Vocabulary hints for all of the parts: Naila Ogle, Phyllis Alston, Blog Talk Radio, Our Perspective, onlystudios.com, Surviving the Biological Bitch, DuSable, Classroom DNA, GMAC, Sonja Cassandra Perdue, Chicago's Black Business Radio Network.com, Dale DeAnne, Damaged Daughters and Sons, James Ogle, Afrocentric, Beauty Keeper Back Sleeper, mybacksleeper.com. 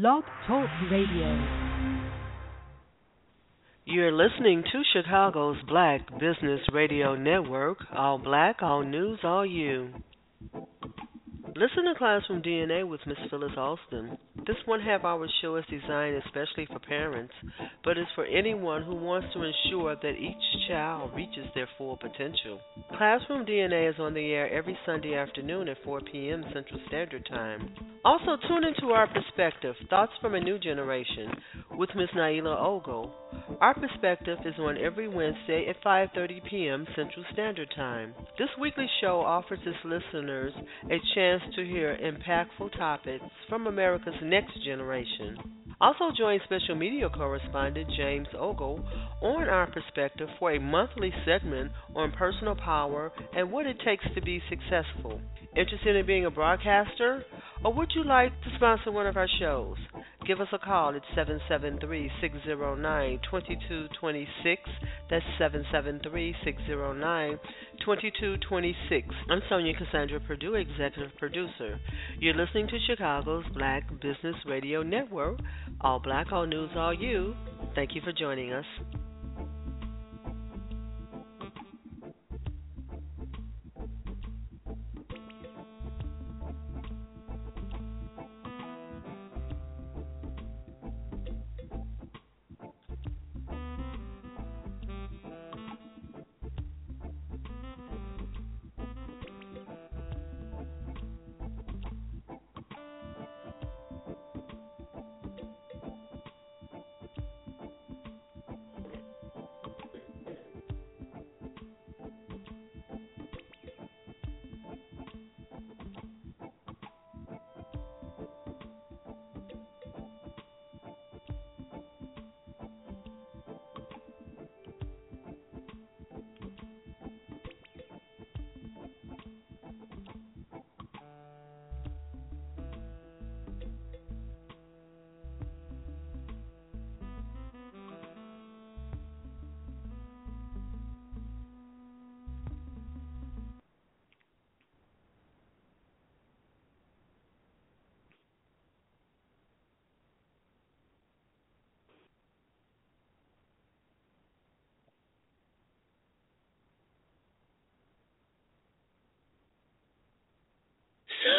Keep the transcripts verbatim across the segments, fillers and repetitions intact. Blog Talk Radio. You're listening to Chicago's Black Business Radio Network. All black, all news, all you. Listen to Classroom D N A with Miss Phyllis Alston. This one half-hour show is designed especially for parents, but is for anyone who wants to ensure that each child reaches their full potential. Classroom D N A is on the air every Sunday afternoon at four p.m. Central Standard Time. Also, tune into Our Perspective, Thoughts from a New Generation, with Miss Naila Ogle. Our Perspective is on every Wednesday at five thirty p.m. Central Standard Time. This weekly show offers its listeners a chance to hear impactful topics from America's next generation. Also join special media correspondent James Ogle on Our Perspective for a monthly segment on personal power and what it takes to be successful. Interested in being a broadcaster? Or would you like to sponsor one of our shows? Give us a call at seven seven three, six zero nine, two two two six. That's seven seven three, six zero nine, two two two six. I'm Sonja Cassandra Perdue, executive producer. You're listening to Chicago's Black Business Radio Network. All black, all news, all you. Thank you for joining us.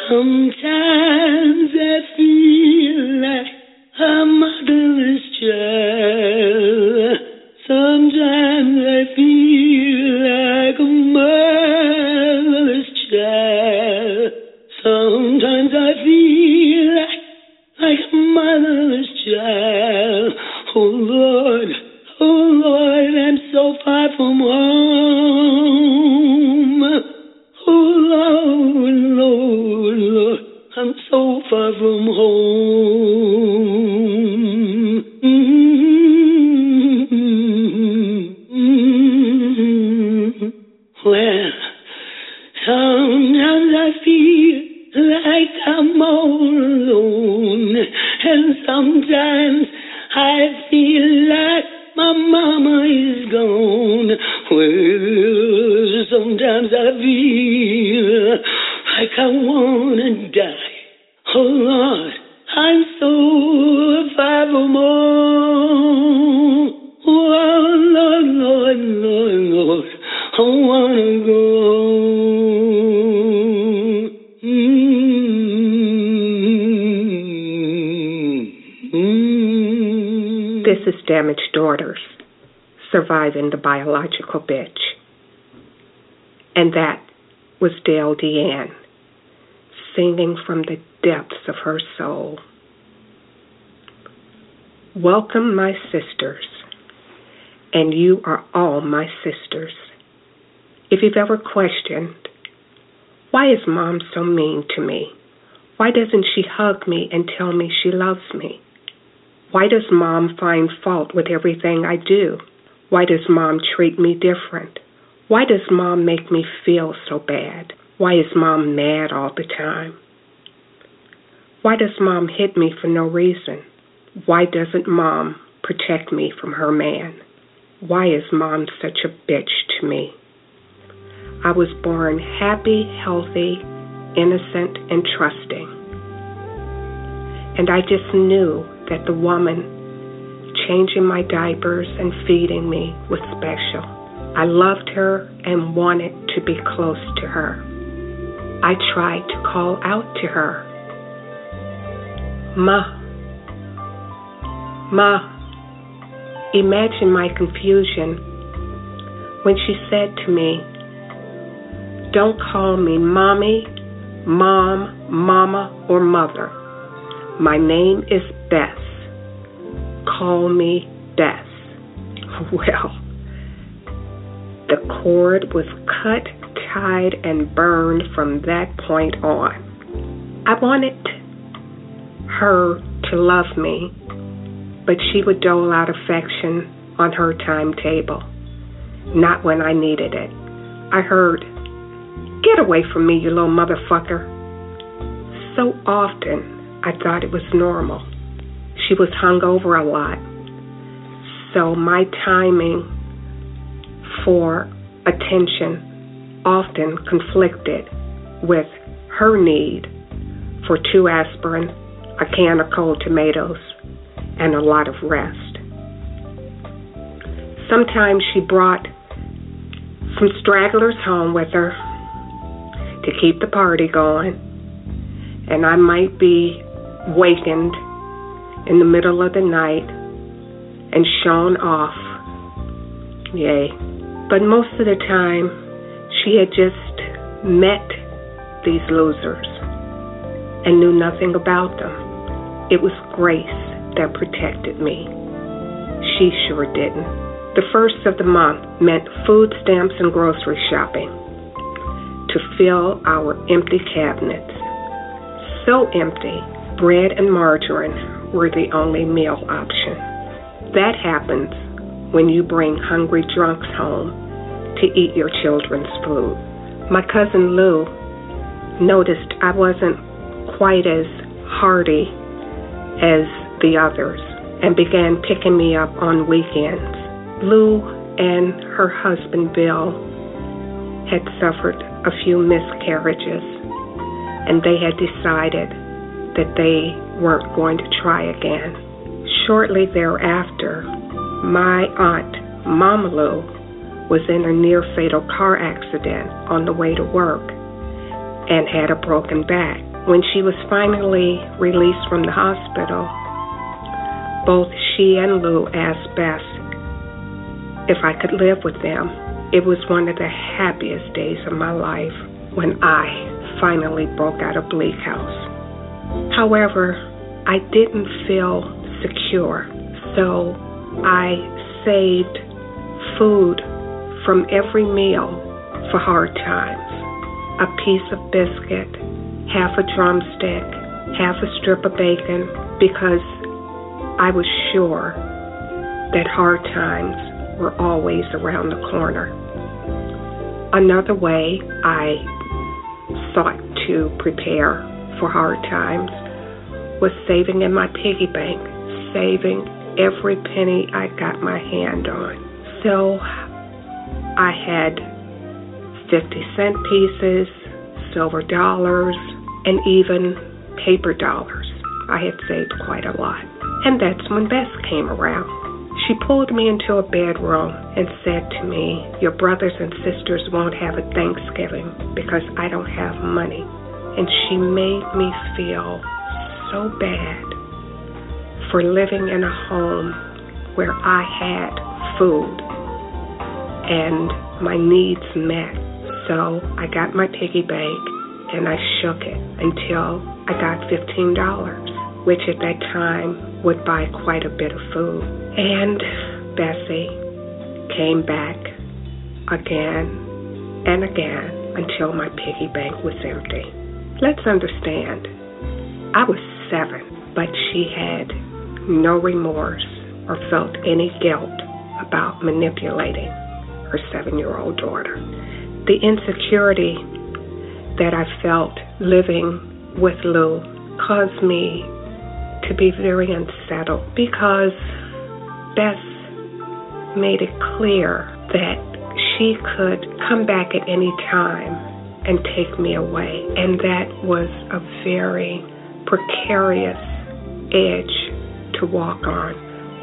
Sometimes I feel like a motherless child. Sometimes I feel like a motherless child. Sometimes I feel like, like a motherless child. Oh Lord, oh Lord, I'm so far from home. Oh Lord, Lord, Lord, I'm so far from home. Mm-hmm. Well, sometimes I feel like I'm all alone, and sometimes I feel like my mama is gone. Well, sometimes I feel like I wanna die. Oh Lord, I'm so far from home. Oh Lord, Lord, Lord, Lord, I wanna go. Mm-hmm. This is Damaged Daughters, Surviving the Biological Bitch. And that was Dale DeAnne, singing from the depths of her soul. Welcome, my sisters, and you are all my sisters. If you've ever questioned, why is Mom so mean to me? Why doesn't she hug me and tell me she loves me? Why does Mom find fault with everything I do? Why does Mom treat me different? Why does Mom make me feel so bad? Why is Mom mad all the time? Why does Mom hit me for no reason? Why doesn't Mom protect me from her man? Why is Mom such a bitch to me? I was born happy, healthy, innocent, and trusting. And I just knew that the woman changing my diapers and feeding me was special. I loved her and wanted to be close to her. I tried to call out to her. Ma. Ma. Imagine my confusion when she said to me, "Don't call me mommy, mom, mama, or mother. My name is Bess. Call me Bess." Well, the cord was cut, tied, and burned from that point on. I wanted her to love me, but she would dole out affection on her timetable, not when I needed it. I heard, "Get away from me, you little motherfucker." So often, I thought it was normal. She was hungover a lot. So my timing for attention often conflicted with her need for two aspirin, a can of cold tomatoes, and a lot of rest. Sometimes she brought some stragglers home with her to keep the party going, and I might be wakened in the middle of the night and shown off. Yay. But most of the time, she had just met these losers and knew nothing about them. It was grace that protected me. She sure didn't. The first of the month meant food stamps and grocery shopping to fill our empty cabinets. So empty, bread and margarine were the only meal option. That happens when you bring hungry drunks home to eat your children's food. My cousin Lou noticed I wasn't quite as hearty as the others and began picking me up on weekends. Lou and her husband Bill had suffered a few miscarriages, and they had decided that they weren't going to try again. Shortly thereafter, my aunt, Mama Lou, was in a near-fatal car accident on the way to work and had a broken back. When she was finally released from the hospital, both she and Lou asked Bess if I could live with them. It was one of the happiest days of my life when I finally broke out of Bleak House. However, I didn't feel secure, so I saved food from every meal for hard times. A piece of biscuit, half a drumstick, half a strip of bacon, because I was sure that hard times were always around the corner. Another way I sought to prepare for hard times was saving in my piggy bank, saving every penny I got my hand on. So I had fifty cent pieces, silver dollars, and even paper dollars. I had saved quite a lot. And that's when Bess came around. She pulled me into a bedroom and said to me, "Your brothers and sisters won't have a Thanksgiving because I don't have money." And she made me feel so bad for living in a home where I had food and my needs met. So I got my piggy bank and I shook it until I got fifteen dollars, which at that time would buy quite a bit of food. And Bessie came back again and again until my piggy bank was empty. Let's understand, I was seven, but she had no remorse or felt any guilt about manipulating her seven-year-old daughter. The insecurity that I felt living with Lou caused me to be very unsettled because Bess made it clear that she could come back at any time and take me away. And that was a very precarious edge to walk on.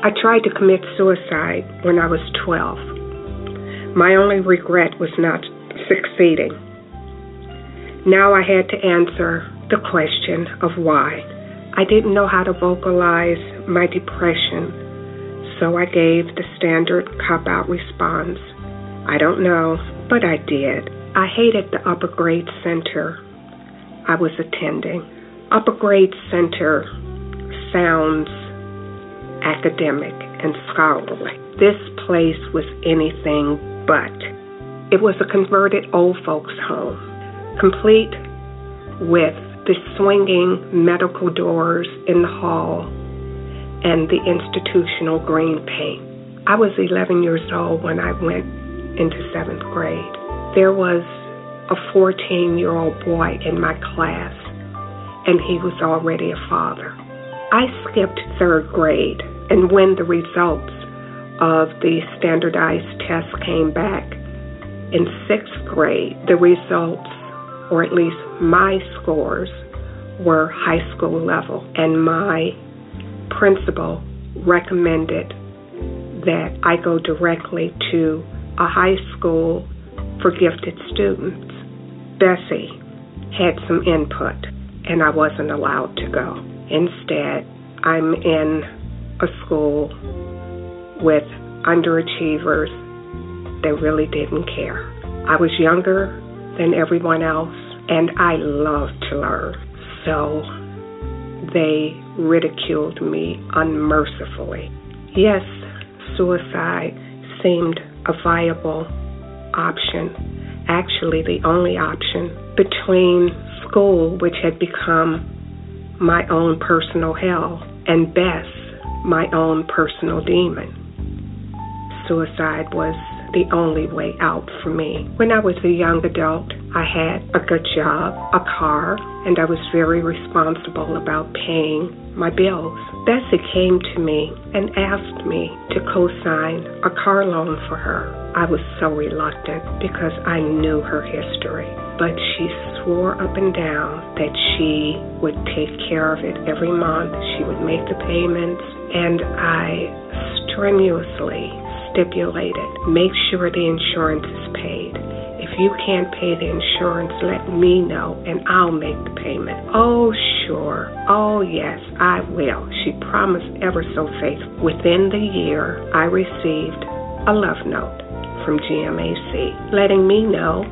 I tried to commit suicide when I was twelve. My only regret was not succeeding. Now I had to answer the question of why. I didn't know how to vocalize my depression, so I gave the standard cop-out response. I don't know, but I did. I hated the upper grade center I was attending. Upper grade center sounds academic and scholarly. This place was anything but. It was a converted old folks home, complete with the swinging medical doors in the hall and the institutional green paint. I was eleven years old when I went into seventh grade. There was a fourteen-year-old boy in my class, and he was already a father. I skipped third grade, and when the results of the standardized test came back in sixth grade, the results, or at least my scores, were high school level, and my principal recommended that I go directly to a high school for gifted students. Bessie had some input, and I wasn't allowed to go. Instead, I'm in a school with underachievers that really didn't care. I was younger than everyone else, and I loved to learn. So they ridiculed me unmercifully. Yes, suicide seemed a viable option, actually the only option, between school, which had become my own personal hell, and Bess, my own personal demon. Suicide was the only way out for me. When I was a young adult, I had a good job, a car, and I was very responsible about paying my bills. Bessie came to me and asked me to co-sign a car loan for her. I was so reluctant because I knew her history, but she swore up and down that she would take care of it every month. She would make the payments, and I strenuously stipulated, make sure the insurance is paid. If you can't pay the insurance, let me know and I'll make the payment. Oh, sure. Oh, yes, I will. She promised ever so faithfully. Within the year, I received a love note from G M A C letting me know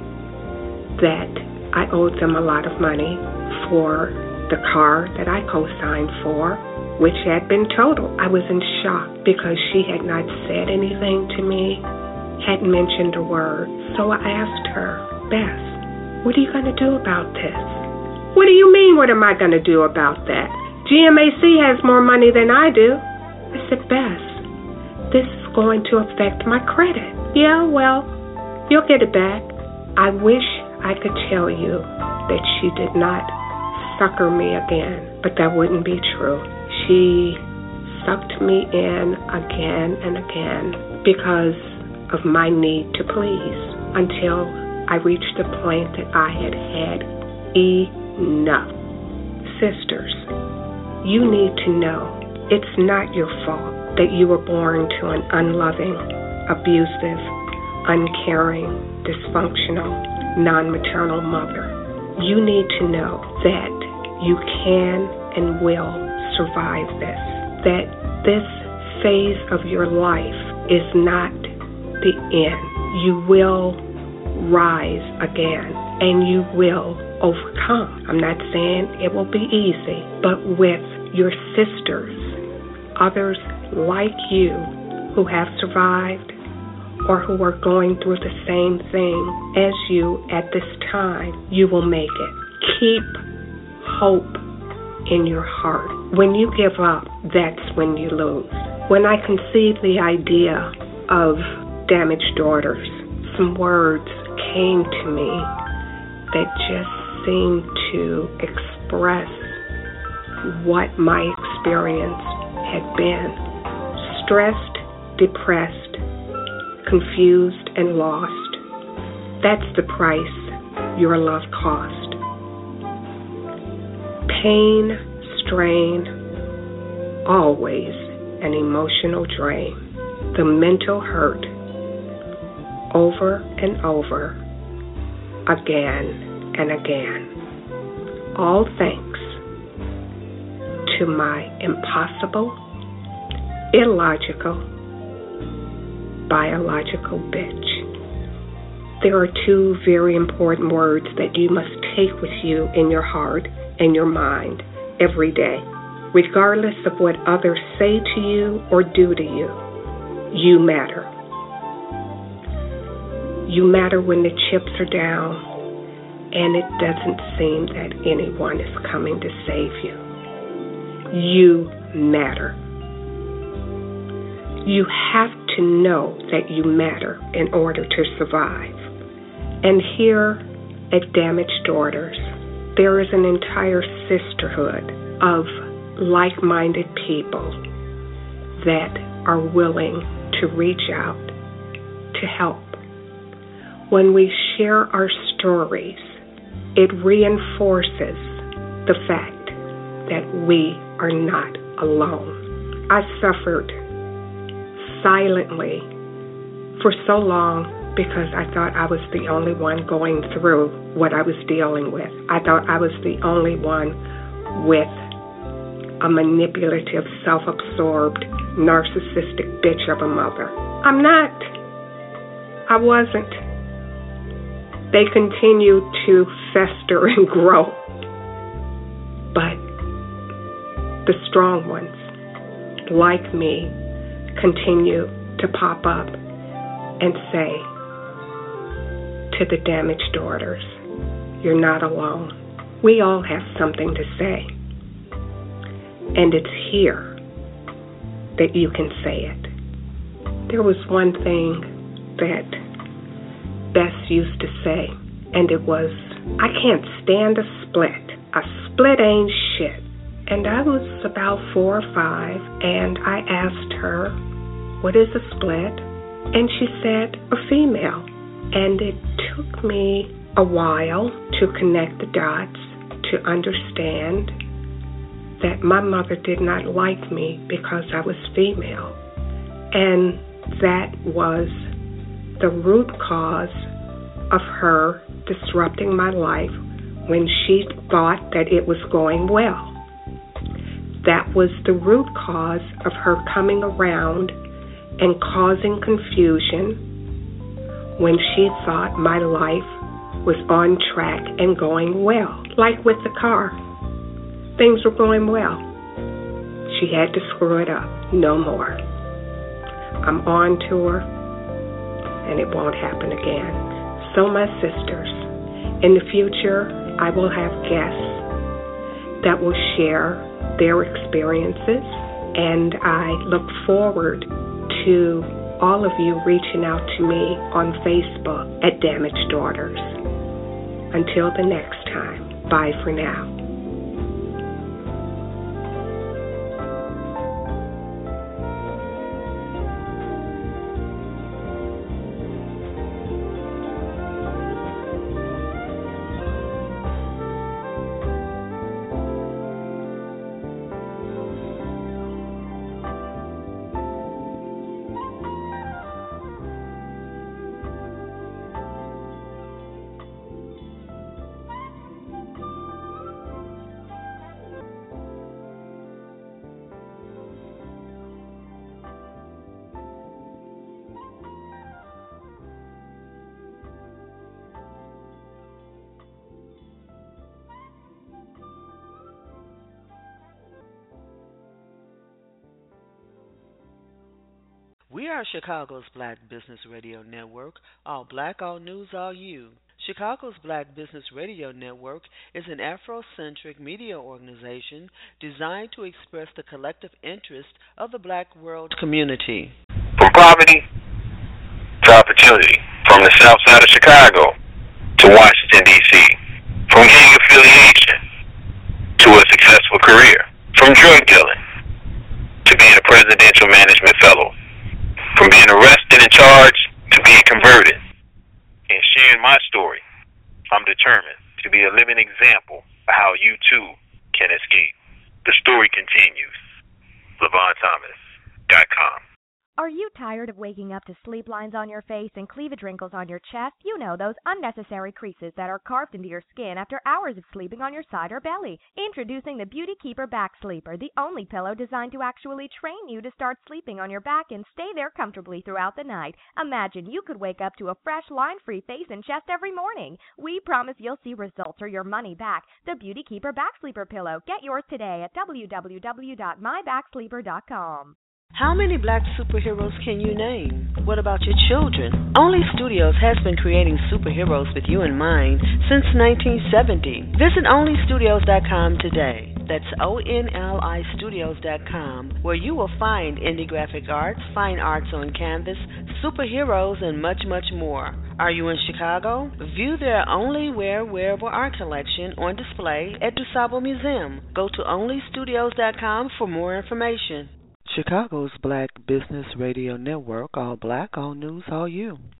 that I owed them a lot of money for the car that I co-signed for, which had been totaled. I was in shock because she had not said anything to me, hadn't mentioned a word. So I asked her, Bess, what are you going to do about this? What do you mean, what am I going to do about that? G M A C has more money than I do. I said, Bess, this is going to affect my credit. Yeah, well, you'll get it back. I wish I could tell you that she did not sucker me again, but that wouldn't be true. She sucked me in again and again because of my need to please, until I reached the point that I had had enough. Sisters, you need to know it's not your fault that you were born to an unloving, abusive, uncaring, dysfunctional, non-maternal mother. You need to know that you can and will survive this, that this phase of your life is not the end. You will rise again, and you will overcome. I'm not saying it will be easy, but with your sisters, others like you who have survived or who are going through the same thing as you at this time, you will make it. Keep hope in your heart. When you give up, that's when you lose. When I conceived the idea of Damaged Daughters, some words came to me that just seemed to express what my experience had been. Stressed, depressed, confused, and lost. That's the price your love cost. Pain, strain, always an emotional drain. The mental hurt, over and over, again and again. All thanks to my impossible, illogical, biological bitch. There are two very important words that you must take with you in your heart and your mind every day. Regardless of what others say to you or do to you, you matter. You matter when the chips are down and it doesn't seem that anyone is coming to save you. You matter. You have to know that you matter in order to survive. And here at Damaged Daughters, there is an entire sisterhood of like-minded people that are willing to reach out to help. When we share our stories, it reinforces the fact that we are not alone. I suffered silently for so long because I thought I was the only one going through what I was dealing with. I thought I was the only one with a manipulative, self-absorbed, narcissistic bitch of a mother. I'm not. I wasn't. They continue to fester and grow. But the strong ones, like me, continue to pop up and say to the damaged daughters, you're not alone. We all have something to say. And it's here that you can say it. There was one thing that Bess used to say, and it was, I can't stand a split. A split ain't shit. And I was about four or five, and I asked her, what is a split? And she said, a female. And it took me a while to connect the dots, to understand that my mother did not like me because I was female. And that was the root cause of her disrupting my life when she thought that it was going well. That was the root cause of her coming around and causing confusion when she thought my life was on track and going well, like with the car. Things were going well. She had to screw it up. No more. I'm on to her, and it won't happen again. So, my sisters, in the future, I will have guests that will share their experiences, and I look forward to all of you reaching out to me on Facebook at Damaged Daughters. Until the next time, bye for now. We are Chicago's Black Business Radio Network, all black, all news, all you. Chicago's Black Business Radio Network is an Afrocentric media organization designed to express the collective interest of the black world community. From poverty to opportunity, from the south side of Chicago to Washington, D C, from gang affiliation to a successful career, from drug dealing to being a presidential management fellow. From being arrested and charged to being converted. And sharing my story, I'm determined to be a living example of how you too can escape. The story continues. The Are you tired of waking up to sleep lines on your face and cleavage wrinkles on your chest? You know, those unnecessary creases that are carved into your skin after hours of sleeping on your side or belly. Introducing the Beauty Keeper Back Sleeper, the only pillow designed to actually train you to start sleeping on your back and stay there comfortably throughout the night. Imagine you could wake up to a fresh, line-free face and chest every morning. We promise you'll see results or your money back. The Beauty Keeper Back Sleeper pillow. Get yours today at w w w dot my back sleeper dot com. How many black superheroes can you name? What about your children? Only Studios has been creating superheroes with you in mind since nineteen seventy. Visit only studios dot com today. That's O N L I studios dot com, where you will find indie graphic arts, fine arts on canvas, superheroes, and much, much more. Are you in Chicago? View their Only Wear wearable art collection on display at DuSable Museum. Go to only studios dot com for more information. Chicago's Black Business Radio Network, all black, all news, all you.